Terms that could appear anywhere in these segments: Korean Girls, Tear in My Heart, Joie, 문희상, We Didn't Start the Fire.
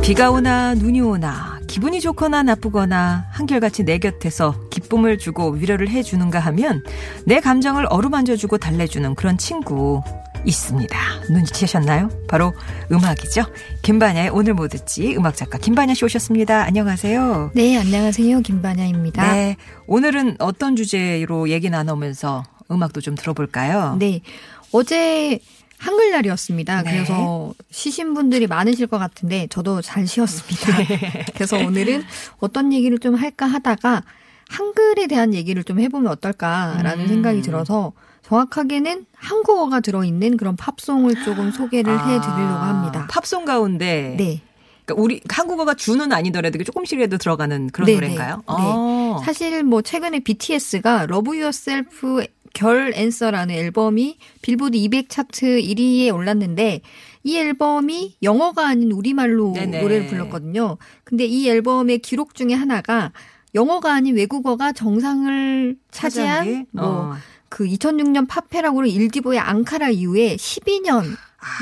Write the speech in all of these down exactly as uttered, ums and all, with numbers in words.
비가 오나 눈이 오나 기분이 좋거나 나쁘거나 한결같이 내 곁에서 기쁨을 주고 위로를 해주는가 하면 내 감정을 어루만져주고 달래주는 그런 친구 있습니다. 눈치채셨나요? 바로 음악이죠. 김반야의 오늘 뭐 듣지? 음악작가 김반야 씨 오셨습니다. 안녕하세요. 네, 안녕하세요. 김반야입니다. 네, 오늘은 어떤 주제로 얘기 나누면서 음악도 좀 들어볼까요? 네, 어제 한글날이었습니다. 네. 그래서 쉬신 분들이 많으실 것 같은데 저도 잘 쉬었습니다. 네. 그래서 오늘은 어떤 얘기를 좀 할까 하다가 한글에 대한 얘기를 좀 해보면 어떨까라는 음. 생각이 들어서 정확하게는 한국어가 들어있는 그런 팝송을 조금 소개를 아, 해드리려고 합니다. 팝송 가운데 네. 그러니까 우리 한국어가 주는 아니더라도 조금씩이라도 들어가는 그런 네네. 노래인가요? 네. 사실 뭐 최근에 비티에스가 러브 유어셀프 결 앤서라는 앨범이 빌보드 이백 차트 일 위에 올랐는데 이 앨범이 영어가 아닌 우리말로 네네. 노래를 불렀거든요. 근데 이 앨범의 기록 중에 하나가 영어가 아닌 외국어가 정상을 차지한 어. 뭐 그 이천육 년 팝페라고는 일디보의 앙카라 이후에 십이 년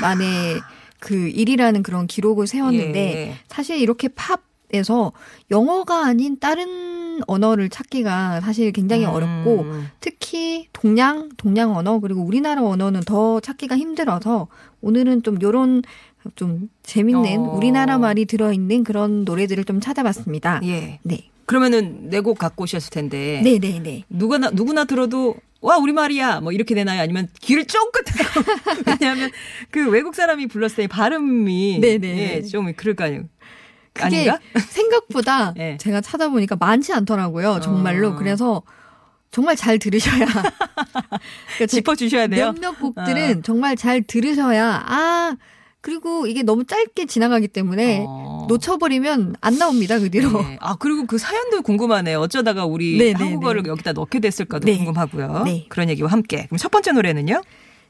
만에 아. 그 일 위라는 그런 기록을 세웠는데 예. 사실 이렇게 팝 에서 영어가 아닌 다른 언어를 찾기가 사실 굉장히 음. 어렵고 특히 동양, 동양 언어 그리고 우리나라 언어는 더 찾기가 힘들어서 오늘은 좀 요런 좀 재밌는 어. 우리나라 말이 들어있는 그런 노래들을 좀 찾아봤습니다. 예. 네. 그러면은 네 곡 갖고 오셨을 텐데. 네네네. 누구나, 누구나 들어도 와 우리말이야 뭐 이렇게 되나요? 아니면 귀를 쫑긋하고 왜냐하면 그 외국 사람이 불렀을 때 발음이 네네. 예, 좀 그럴 거 아니에요. 그게 아닌가? 생각보다 네. 제가 찾아보니까 많지 않더라고요. 정말로. 어. 그래서 정말 잘 들으셔야. 그러니까 짚어주셔야 돼요. 몇몇 곡들은 어. 정말 잘 들으셔야. 아, 그리고 이게 너무 짧게 지나가기 때문에 어. 놓쳐버리면 안 나옵니다. 그 뒤로. 네. 아, 그리고 그 사연도 궁금하네요. 어쩌다가 우리 네네네. 한국어를 여기다 넣게 됐을까도 네. 궁금하고요. 네. 그런 얘기와 함께. 그럼 첫 번째 노래는요?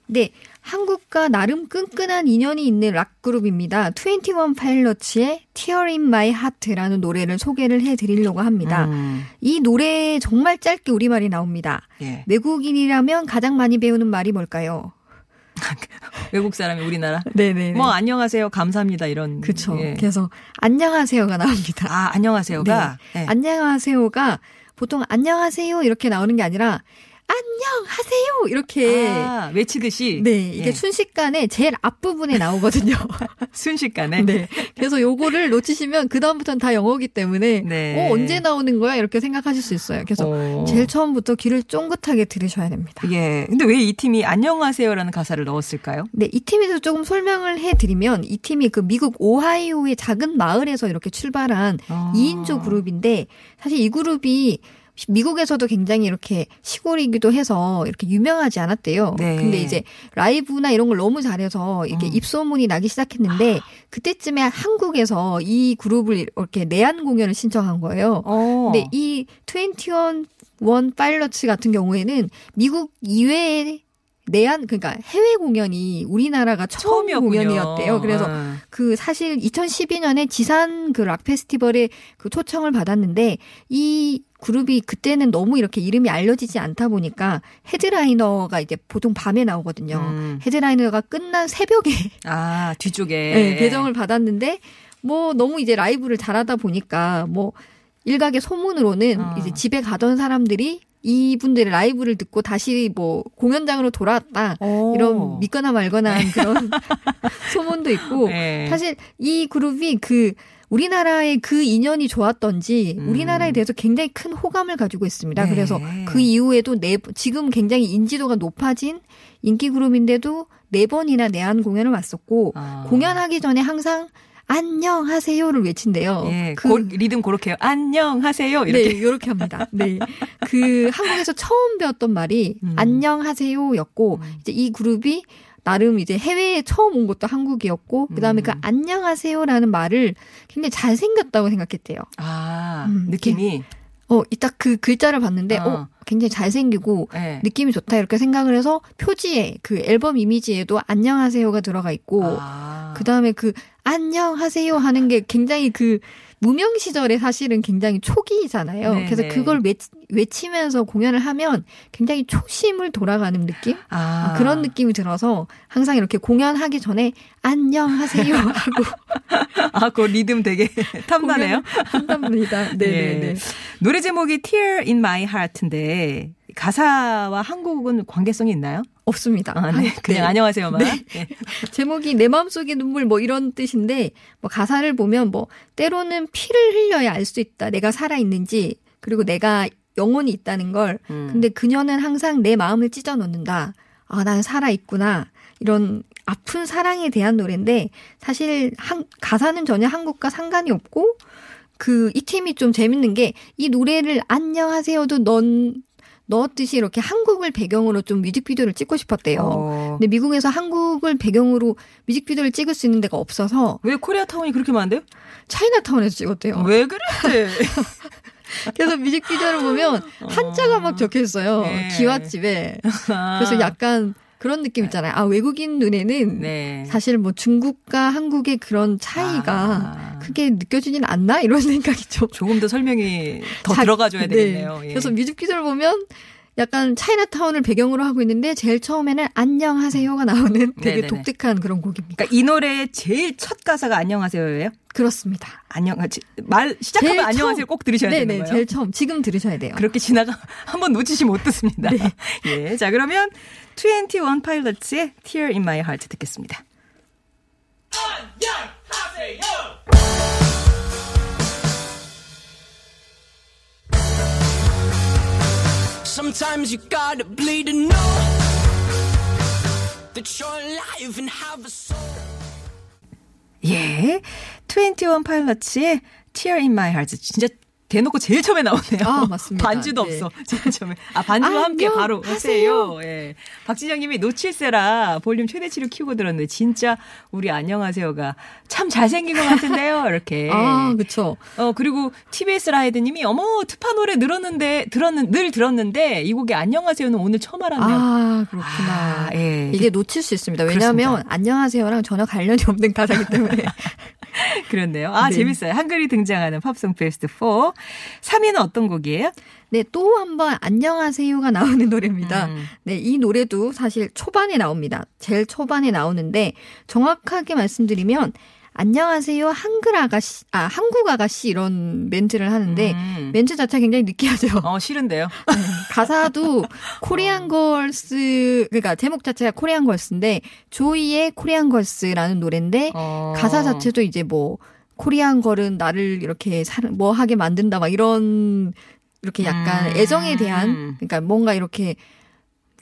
네. 한국과 나름 끈끈한 인연이 있는 락그룹입니다. 트웬티 원 파일럿의 Tear in My Heart라는 노래를 소개를 해드리려고 합니다. 음. 이 노래에 정말 짧게 우리말이 나옵니다. 예. 외국인이라면 가장 많이 배우는 말이 뭘까요? 외국 사람이 우리나라? 네네. 뭐 안녕하세요, 감사합니다 이런. 그렇죠. 예. 그래서 안녕하세요가 나옵니다. 아 안녕하세요가. 네. 네. 안녕하세요가 보통 안녕하세요 이렇게 나오는 게 아니라. 안녕하세요 이렇게 아, 외치듯이 네 이게 예. 순식간에 제일 앞부분에 나오거든요. 순식간에 네 그래서 요거를 놓치시면 그 다음부터는 다 영어기 때문에 네. 어 언제 나오는 거야 이렇게 생각하실 수 있어요. 그래서 오. 제일 처음부터 귀를 쫑긋하게 들으셔야 됩니다. 예. 근데 왜 이 팀이 안녕하세요라는 가사를 넣었을까요? 네, 이 팀에서 조금 설명을 해드리면 이 팀이 그 미국 오하이오의 작은 마을에서 이렇게 출발한 아. 이 인조 그룹인데 사실 이 그룹이 미국에서도 굉장히 이렇게 시골이기도 해서 이렇게 유명하지 않았대요. 네. 근데 이제 라이브나 이런 걸 너무 잘해서 이렇게 음. 입소문이 나기 시작했는데 아. 그때쯤에 한국에서 이 그룹을 이렇게 내한 공연을 신청한 거예요. 어. 근데 이 트웬티 원 파일럿 같은 경우에는 미국 이외에 내한 그러니까 해외 공연이 우리나라가 처음 처음이었군요. 공연이었대요. 그래서 아. 그 사실 이천십이 년에 지산 그 락 페스티벌에 그 초청을 받았는데 이 그룹이 그때는 너무 이렇게 이름이 알려지지 않다 보니까 헤드라이너가 이제 보통 밤에 나오거든요. 음. 헤드라이너가 끝난 새벽에 아 뒤쪽에 네, 배정을 받았는데 뭐 너무 이제 라이브를 잘하다 보니까 뭐 일각의 소문으로는 어. 이제 집에 가던 사람들이 이분들의 라이브를 듣고 다시 뭐 공연장으로 돌아왔다. 오. 이런 믿거나 말거나 그런 소문도 있고 네. 사실 이 그룹이 그 우리나라의 그 인연이 좋았던지 음. 우리나라에 대해서 굉장히 큰 호감을 가지고 있습니다. 네. 그래서 그 이후에도 네, 지금 굉장히 인지도가 높아진 인기 그룹인데도 네 번이나 내한 공연을 왔었고 아. 공연하기 전에 항상 안녕하세요를 외친대요. 예, 그, 고, 리듬 그렇게요. 안녕하세요. 이렇게. 네, 이렇게 합니다. 네, 그 한국에서 처음 배웠던 말이 음. 안녕하세요였고 음. 이제 이 그룹이 나름 이제 해외에 처음 온 것도 한국이었고 그다음에 음. 그 안녕하세요라는 말을 굉장히 잘생겼다고 생각했대요. 아, 음, 느낌이. 어, 딱 그 글자를 봤는데 어. 어, 굉장히 잘생기고 네. 느낌이 좋다 이렇게 생각을 해서 표지에 그 앨범 이미지에도 안녕하세요가 들어가 있고 아. 그다음에 그 안녕하세요 하는 게 굉장히 그 무명 시절에 사실은 굉장히 초기잖아요. 네네. 그래서 그걸 외치, 외치면서 공연을 하면 굉장히 초심을 돌아가는 느낌? 아. 그런 느낌이 들어서 항상 이렇게 공연하기 전에 안녕하세요 하고. 아, 그 리듬 되게 탐나네요. 탐납니다. 네네네. 네. 노래 제목이 Tear in My Heart인데 가사와 한국은 관계성이 있나요? 없습니다. 아, 네. 그냥 네. 안녕하세요만. 네. 네. 제목이 내 마음속의 눈물 뭐 이런 뜻인데 뭐 가사를 보면 뭐 때로는 피를 흘려야 알 수 있다. 내가 살아있는지 그리고 내가 영혼이 있다는 걸. 음. 근데 그녀는 항상 내 마음을 찢어놓는다. 아, 난 살아있구나. 이런 아픈 사랑에 대한 노래인데 사실 한, 가사는 전혀 한국과 상관이 없고 그 이 팀이 좀 재밌는 게 이 노래를 안녕하세요도 넌 넣었듯이 이렇게 한국을 배경으로 좀 뮤직비디오를 찍고 싶었대요. 어. 근데 미국에서 한국을 배경으로 뮤직비디오를 찍을 수 있는 데가 없어서. 왜 코리아타운이 그렇게 많은데요? 차이나타운에서 찍었대요. 왜 그랬대? 그래서 뮤직비디오를 보면 어. 한자가 막 적혀있어요. 네. 기와집에. 그래서 약간 그런 느낌 있잖아요. 아, 외국인 눈에는 네. 사실 뭐 중국과 한국의 그런 차이가 아. 크게 느껴지진 않나? 이런 생각이 좀. 조금 더 설명이 더 자, 들어가줘야 네. 되겠네요. 예. 그래서 뮤직비디오를 보면 약간 차이나타운을 배경으로 하고 있는데 제일 처음에는 안녕하세요가 나오는 되게 네네네. 독특한 그런 곡입니다. 그러니까 이 노래의 제일 첫 가사가 안녕하세요예요? 그렇습니다. 안녕, 말 시작하면 안녕하세요 꼭 들으셔야 네네, 되는 거예요? 제일 처음. 지금 들으셔야 돼요. 그렇게 지나가 한번 놓치시면 못 듣습니다. 네. 예, 자 그러면 트웬티 원 파일럿의 Tear in My Heart 듣겠습니다. 안녕하세요. Sometimes you gotta bleed to know that you're alive and have a soul. 예, 트웬티 원 파일럿의 Tear in My Heart 진짜 대놓고 제일 처음에 나오네요. 아, 맞습니다. 반주도 네. 없어. 제일 처음에. 아, 반주와 함께 바로 하세요. 예, 박진영님이 놓칠세라 볼륨 최대치로 키우고 들었는데 진짜 우리 안녕하세요가 참 잘생긴 것 같은데요. 이렇게. 아, 그렇죠. 어, 그리고 티비에스 라이드님이 어머 특파 노래 늘었는데 들었는 늘 들었는데 이 곡의 안녕하세요는 오늘 처음 알았네요. 아, 그렇구나. 아, 예. 이게 놓칠 수 있습니다. 왜냐하면 그렇습니다. 안녕하세요랑 전혀 관련이 없는 가사이기 때문에. 그렇네요. 아, 네. 재밌어요. 한글이 등장하는 팝송 베스트 사. 삼 위는 어떤 곡이에요? 네, 또 한 번 안녕하세요가 나오는 노래입니다. 음. 네, 이 노래도 사실 초반에 나옵니다. 제일 초반에 나오는데 정확하게 말씀드리면 안녕하세요 한글 아가씨, 아 한국 아가씨 이런 멘트를 하는데 음. 멘트 자체가 굉장히 느끼하죠. 어, 싫은데요. 네, 가사도 코리안 걸스, 그러니까 제목 자체가 코리안 걸스인데 조이의 코리안 걸스라는 노래인데 어. 가사 자체도 이제 뭐 코리안 걸은 나를 이렇게 뭐 하게 만든다 막 이런 이렇게 약간 음. 애정에 대한 그러니까 뭔가 이렇게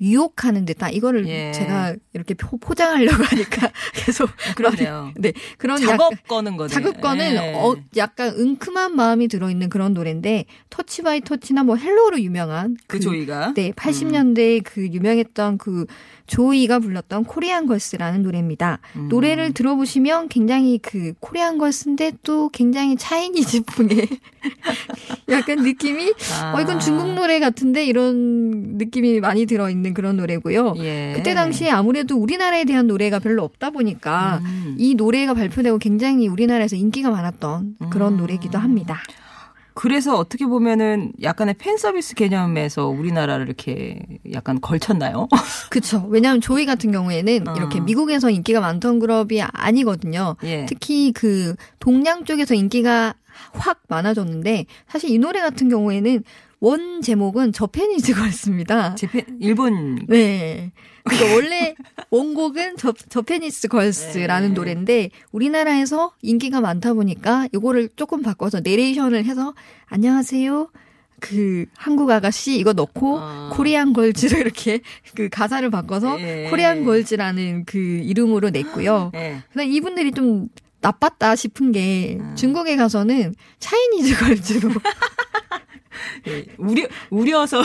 유혹하는 듯한 이거를 예. 제가 이렇게 포장하려고 하니까 계속 그러네요. 네 그런 작업 약간, 거는 거죠. 작업 거는 예. 어, 약간 은큼한 마음이 들어있는 그런 노래인데 터치 바이 터치나 뭐 헬로로 유명한 그, 그 조이가 네 팔십 년대 음. 그 유명했던 그 조이가 불렀던 코리안 걸스라는 노래입니다. 음. 노래를 들어보시면 굉장히 그 코리안 걸스인데 또 굉장히 차이니즈 풍의 약간 느낌이 아. 어 이건 중국 노래 같은데 이런 느낌이 많이 들어있는. 그런 노래고요. 예. 그때 당시에 아무래도 우리나라에 대한 노래가 별로 없다 보니까 음. 이 노래가 발표되고 굉장히 우리나라에서 인기가 많았던 그런 음. 노래이기도 합니다. 그래서 어떻게 보면은 약간의 팬 서비스 개념에서 우리나라를 이렇게 약간 걸쳤나요? 그렇죠. 왜냐하면 조이 같은 경우에는 어. 이렇게 미국에서 인기가 많던 그룹이 아니거든요. 예. 특히 그 동양 쪽에서 인기가 확 많아졌는데 사실 이 노래 같은 경우에는 원 제목은 저페니즈 걸스입니다. 제페, 일본. 네. 그러니까 원래 원곡은 저, 저페니스 걸스라는 네. 노래인데 우리나라에서 인기가 많다 보니까 이거를 조금 바꿔서 내레이션을 해서 안녕하세요. 그 한국 아가씨 이거 넣고 어. 코리안 걸즈로 이렇게 그 가사를 바꿔서 예. 코리안 걸즈라는 그 이름으로 냈고요. 예. 근데 이분들이 좀 나빴다 싶은 게 어. 중국에 가서는 차이니즈 걸즈로 예. 우려 우려서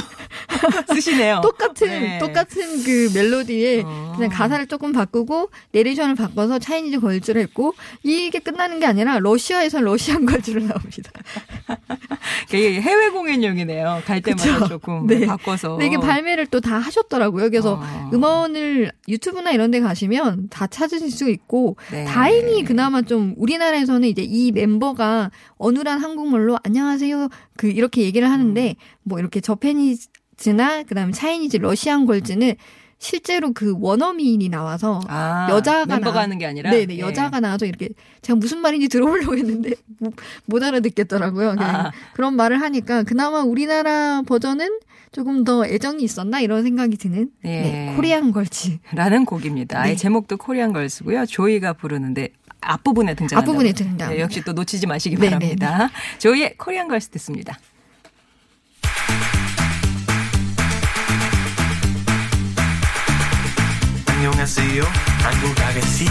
쓰시네요. 똑같은 예. 똑같은 그 멜로디에 어. 그냥 가사를 조금 바꾸고 내레이션을 바꿔서 차이니즈 걸즈를 했고 이게 끝나는 게 아니라 러시아에선 러시안 걸즈로 나옵니다. 이게 해외 공연용이네요. 갈 때마다 그쵸? 조금 네. 바꿔서. 근데 이게 발매를 또 다 하셨더라고요. 그래서 어. 음원을 유튜브나 이런 데 가시면 다 찾으실 수 있고 네. 다행히 그나마 좀 우리나라에서는 이제 이 멤버가 어눌한 한국말로 안녕하세요. 그 이렇게 얘기를 하는데 뭐 이렇게 저페니즈나 그다음에 차이니즈, 러시안 걸즈는 실제로 그 원어민이 나와서 아, 여자가 멤버가 나... 하는 게 아니라 네네 여자가 예. 나와서 이렇게 제가 무슨 말인지 들어보려고 했는데 못, 못 알아듣겠더라고요. 아. 그런 말을 하니까 그나마 우리나라 버전은 조금 더 애정이 있었나 이런 생각이 드는 예. 네, 코리안 걸즈라는 곡입니다. 네. 아예 제목도 코리안 걸즈고요. 조이가 부르는데 앞부분에 등장한다. 앞부분에 등장. 네, 역시 또 놓치지 마시기 네네네. 바랍니다. 조이의 코리안 걸즈 듣습니다. 안녕하세요. 한국 아가씨.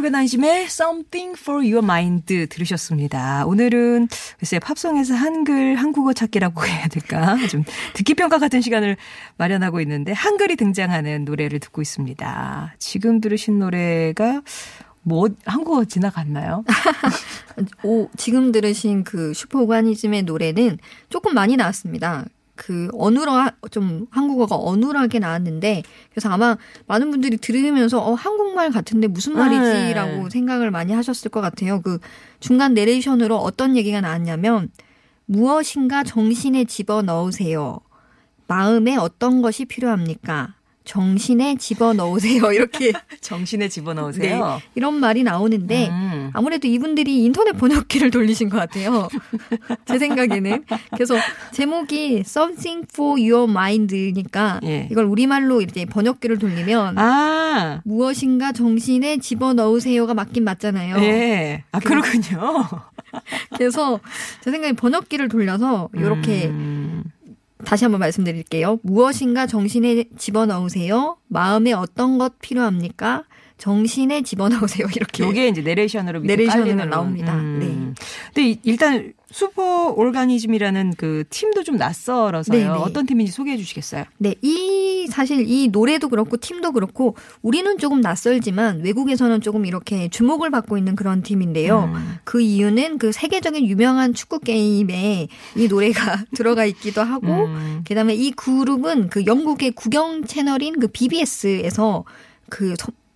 오르가나이즘의 Something for Your Mind 들으셨습니다. 오늘은 글쎄 팝송에서 한글 한국어 찾기라고 해야 될까? 좀 듣기 평가 같은 시간을 마련하고 있는데 한글이 등장하는 노래를 듣고 있습니다. 지금 들으신 노래가 뭐 한국어 지나갔나요? 오, 지금 들으신 그 슈퍼오가니즘의 노래는 조금 많이 나왔습니다. 그 어눌하 좀 한국어가 어눌하게 나왔는데 그래서 아마 많은 분들이 들으면서 어 한국말 같은데 무슨 말이지라고 네. 생각을 많이 하셨을 것 같아요. 그 중간 내레이션으로 어떤 얘기가 나왔냐면 무엇인가 정신에 집어넣으세요. 마음에 어떤 것이 필요합니까? 정신에 집어넣으세요. 이렇게 정신에 집어넣으세요. 네, 이런 말이 나오는데 음. 아무래도 이분들이 인터넷 번역기를 돌리신 것 같아요. 제 생각에는. 그래서 제목이 Something for Your Mind니까 예. 이걸 우리말로 이제 번역기를 돌리면 아. 무엇인가 정신에 집어넣으세요가 맞긴 맞잖아요. 예. 아 그렇군요. 그래서 제 생각에 번역기를 돌려서 이렇게 음. 다시 한번 말씀드릴게요. 무엇인가 정신에 집어넣으세요. 마음에 어떤 것 필요합니까? 정신에 집어넣으세요. 이렇게. 이게 이제 내레이션으로 밑에 내레이션으로 나옵니다. 음. 네. 근데 일단 슈퍼 오르가니즘이라는 그 팀도 좀 낯설어서요. 네네. 어떤 팀인지 소개해 주시겠어요? 네. 이 사실 이 노래도 그렇고 팀도 그렇고 우리는 조금 낯설지만 외국에서는 조금 이렇게 주목을 받고 있는 그런 팀인데요. 음. 그 이유는 그 세계적인 유명한 축구 게임에 이 노래가 들어가 있기도 하고 음. 그다음에 이 그룹은 그 영국의 국영 채널인 그 비비에스에서 그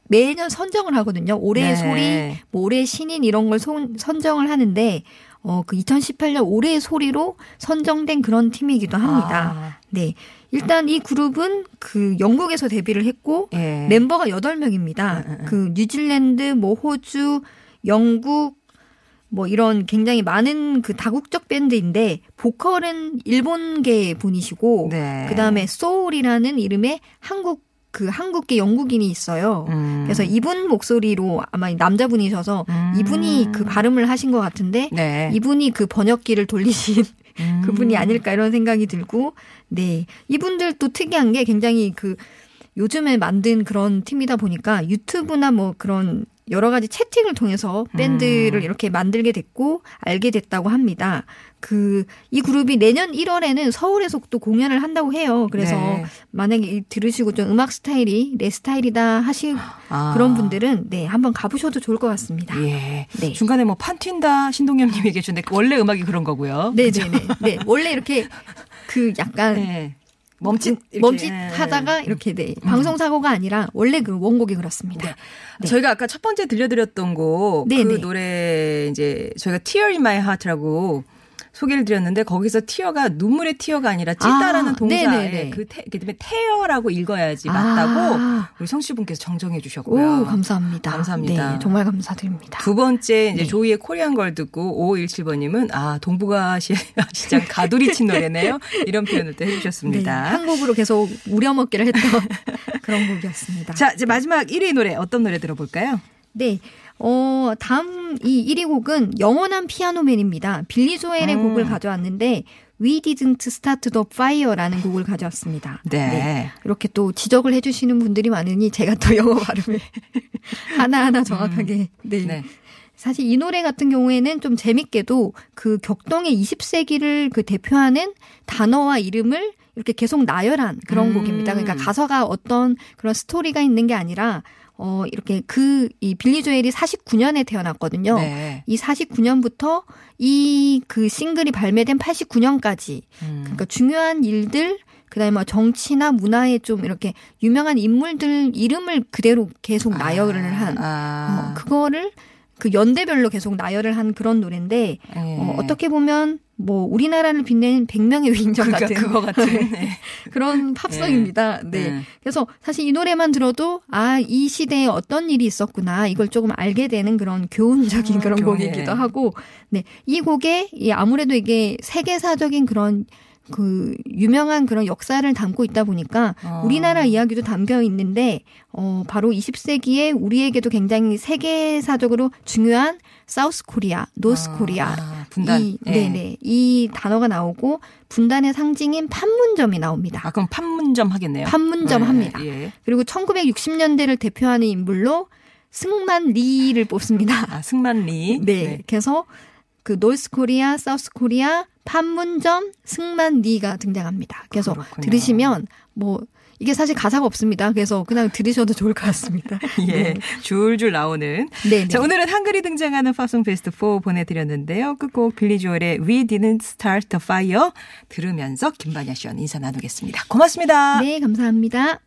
매년 선정을 하거든요. 올해의 네. 소리, 뭐 올해의 신인 이런 걸 소, 선정을 하는데 어, 그 이천십팔 년 올해의 소리로 선정된 그런 팀이기도 합니다. 아. 네, 일단 이 그룹은 그 영국에서 데뷔를 했고 예. 멤버가 여덟 명입니다. 음, 음. 그 뉴질랜드, 뭐 호주, 영국 뭐 이런 굉장히 많은 그 다국적 밴드인데 보컬은 일본계 분이시고 네. 그다음에 소울이라는 이름의 한국 그 한국계 영국인이 있어요. 음. 그래서 이분 목소리로 아마 남자분이셔서 음. 이분이 그 발음을 하신 것 같은데 네. 이분이 그 번역기를 돌리신 음. 그분이 아닐까 이런 생각이 들고 네 이분들 또 특이한 게 굉장히 그 요즘에 만든 그런 팀이다 보니까 유튜브나 뭐 그런 여러 가지 채팅을 통해서 밴드를 음. 이렇게 만들게 됐고 알게 됐다고 합니다. 그 이 그룹이 내년 일월에는 서울에서 또 공연을 한다고 해요. 그래서 네. 만약에 들으시고 좀 음악 스타일이 내 스타일이다 하신 아. 그런 분들은 네 한번 가보셔도 좋을 것 같습니다. 예. 네. 중간에 뭐 판튄다 신동엽님이 계셨는데 원래 음악이 그런 거고요. 네네네. 네 원래 이렇게 그 약간. 네. 멈칫 이렇게. 멈칫하다가 이렇게 네. 음. 방송 사고가 아니라 원래 그 원곡이 그렇습니다. 네. 네. 저희가 아까 첫 번째 들려드렸던 곡 그 노래 이제 저희가 Tear in My Heart라고 소개를 드렸는데 거기서 티어가 눈물의 티어가 아니라 찢다라는 아, 동사에 그 때문에 테어라고 읽어야지 맞다고 아. 우리 청취분께서 정정해 주셨고요. 오, 감사합니다. 감사합니다. 네, 정말 감사드립니다. 두 번째 이제 네. 조이의 코리안 걸 듣고 오오일칠 번님은 아 동북아 시장 가두리친 노래네요. 이런 표현을 또 해주셨습니다. 네, 한국으로 계속 우려먹기를 했던 그런 곡이었습니다. 자 이제 마지막 일 위 노래 어떤 노래 들어볼까요? 네. 어, 다음 이 일 위 곡은 영원한 피아노맨입니다. 빌리 조엘의 음. 곡을 가져왔는데 We Didn't Start the Fire라는 곡을 가져왔습니다. 네. 네. 이렇게 또 지적을 해주시는 분들이 많으니 제가 또 영어 발음을 하나하나 정확하게 음. 네. 네. 사실 이 노래 같은 경우에는 좀 재밌게도 그 격동의 이십 세기를 그 대표하는 단어와 이름을 이렇게 계속 나열한 그런 음. 곡입니다. 그러니까 가사가 어떤 그런 스토리가 있는 게 아니라 어, 이렇게 그, 이 빌리 조엘이 사십구 년에 태어났거든요. 네. 이 사십구 년부터 이 그 싱글이 발매된 팔십구 년까지. 음. 그러니까 중요한 일들, 그 다음에 뭐 정치나 문화에 좀 이렇게 유명한 인물들 이름을 그대로 계속 나열을 아, 한, 아. 어, 그거를 그 연대별로 계속 나열을 한 그런 노래인데, 네. 어, 어떻게 보면 뭐 우리나라를 빛낸 백 명의 위인전 그러니까 같은 그거 같은 네. 그런 팝송입니다. 네. 네. 네. 그래서 사실 이 노래만 들어도 아, 이 시대에 어떤 일이 있었구나 이걸 조금 알게 되는 그런 교훈적인 음, 그런 교훈이에요. 곡이기도 하고, 네, 이 곡에 이 아무래도 이게 세계사적인 그런 그 유명한 그런 역사를 담고 있다 보니까 어. 우리나라 이야기도 담겨 있는데 어, 바로 이십 세기에 우리에게도 굉장히 세계사적으로 중요한 사우스 코리아, 노스 아, 코리아 분단, 이, 예. 네네 이 단어가 나오고 분단의 상징인 판문점이 나옵니다. 아 그럼 판문점 하겠네요. 판문점 예, 합니다. 예. 그리고 천구백육십 년대를 대표하는 인물로 승만 리를 뽑습니다. 아 승만 리. 네, 네. 그래서 그 노스 코리아, 사우스 코리아, 판문점, 승만 리가 등장합니다. 그래서 그렇군요. 들으시면 뭐. 이게 사실 가사가 없습니다. 그래서 그냥 들으셔도 좋을 것 같습니다. 예, 줄줄 나오는. 네. 자, 오늘은 한글이 등장하는 팝송 베스트 사 보내드렸는데요. 끝곡 빌리 조엘의 We Didn't Start the Fire 들으면서 김반야 씨와 인사 나누겠습니다. 고맙습니다. 네, 감사합니다.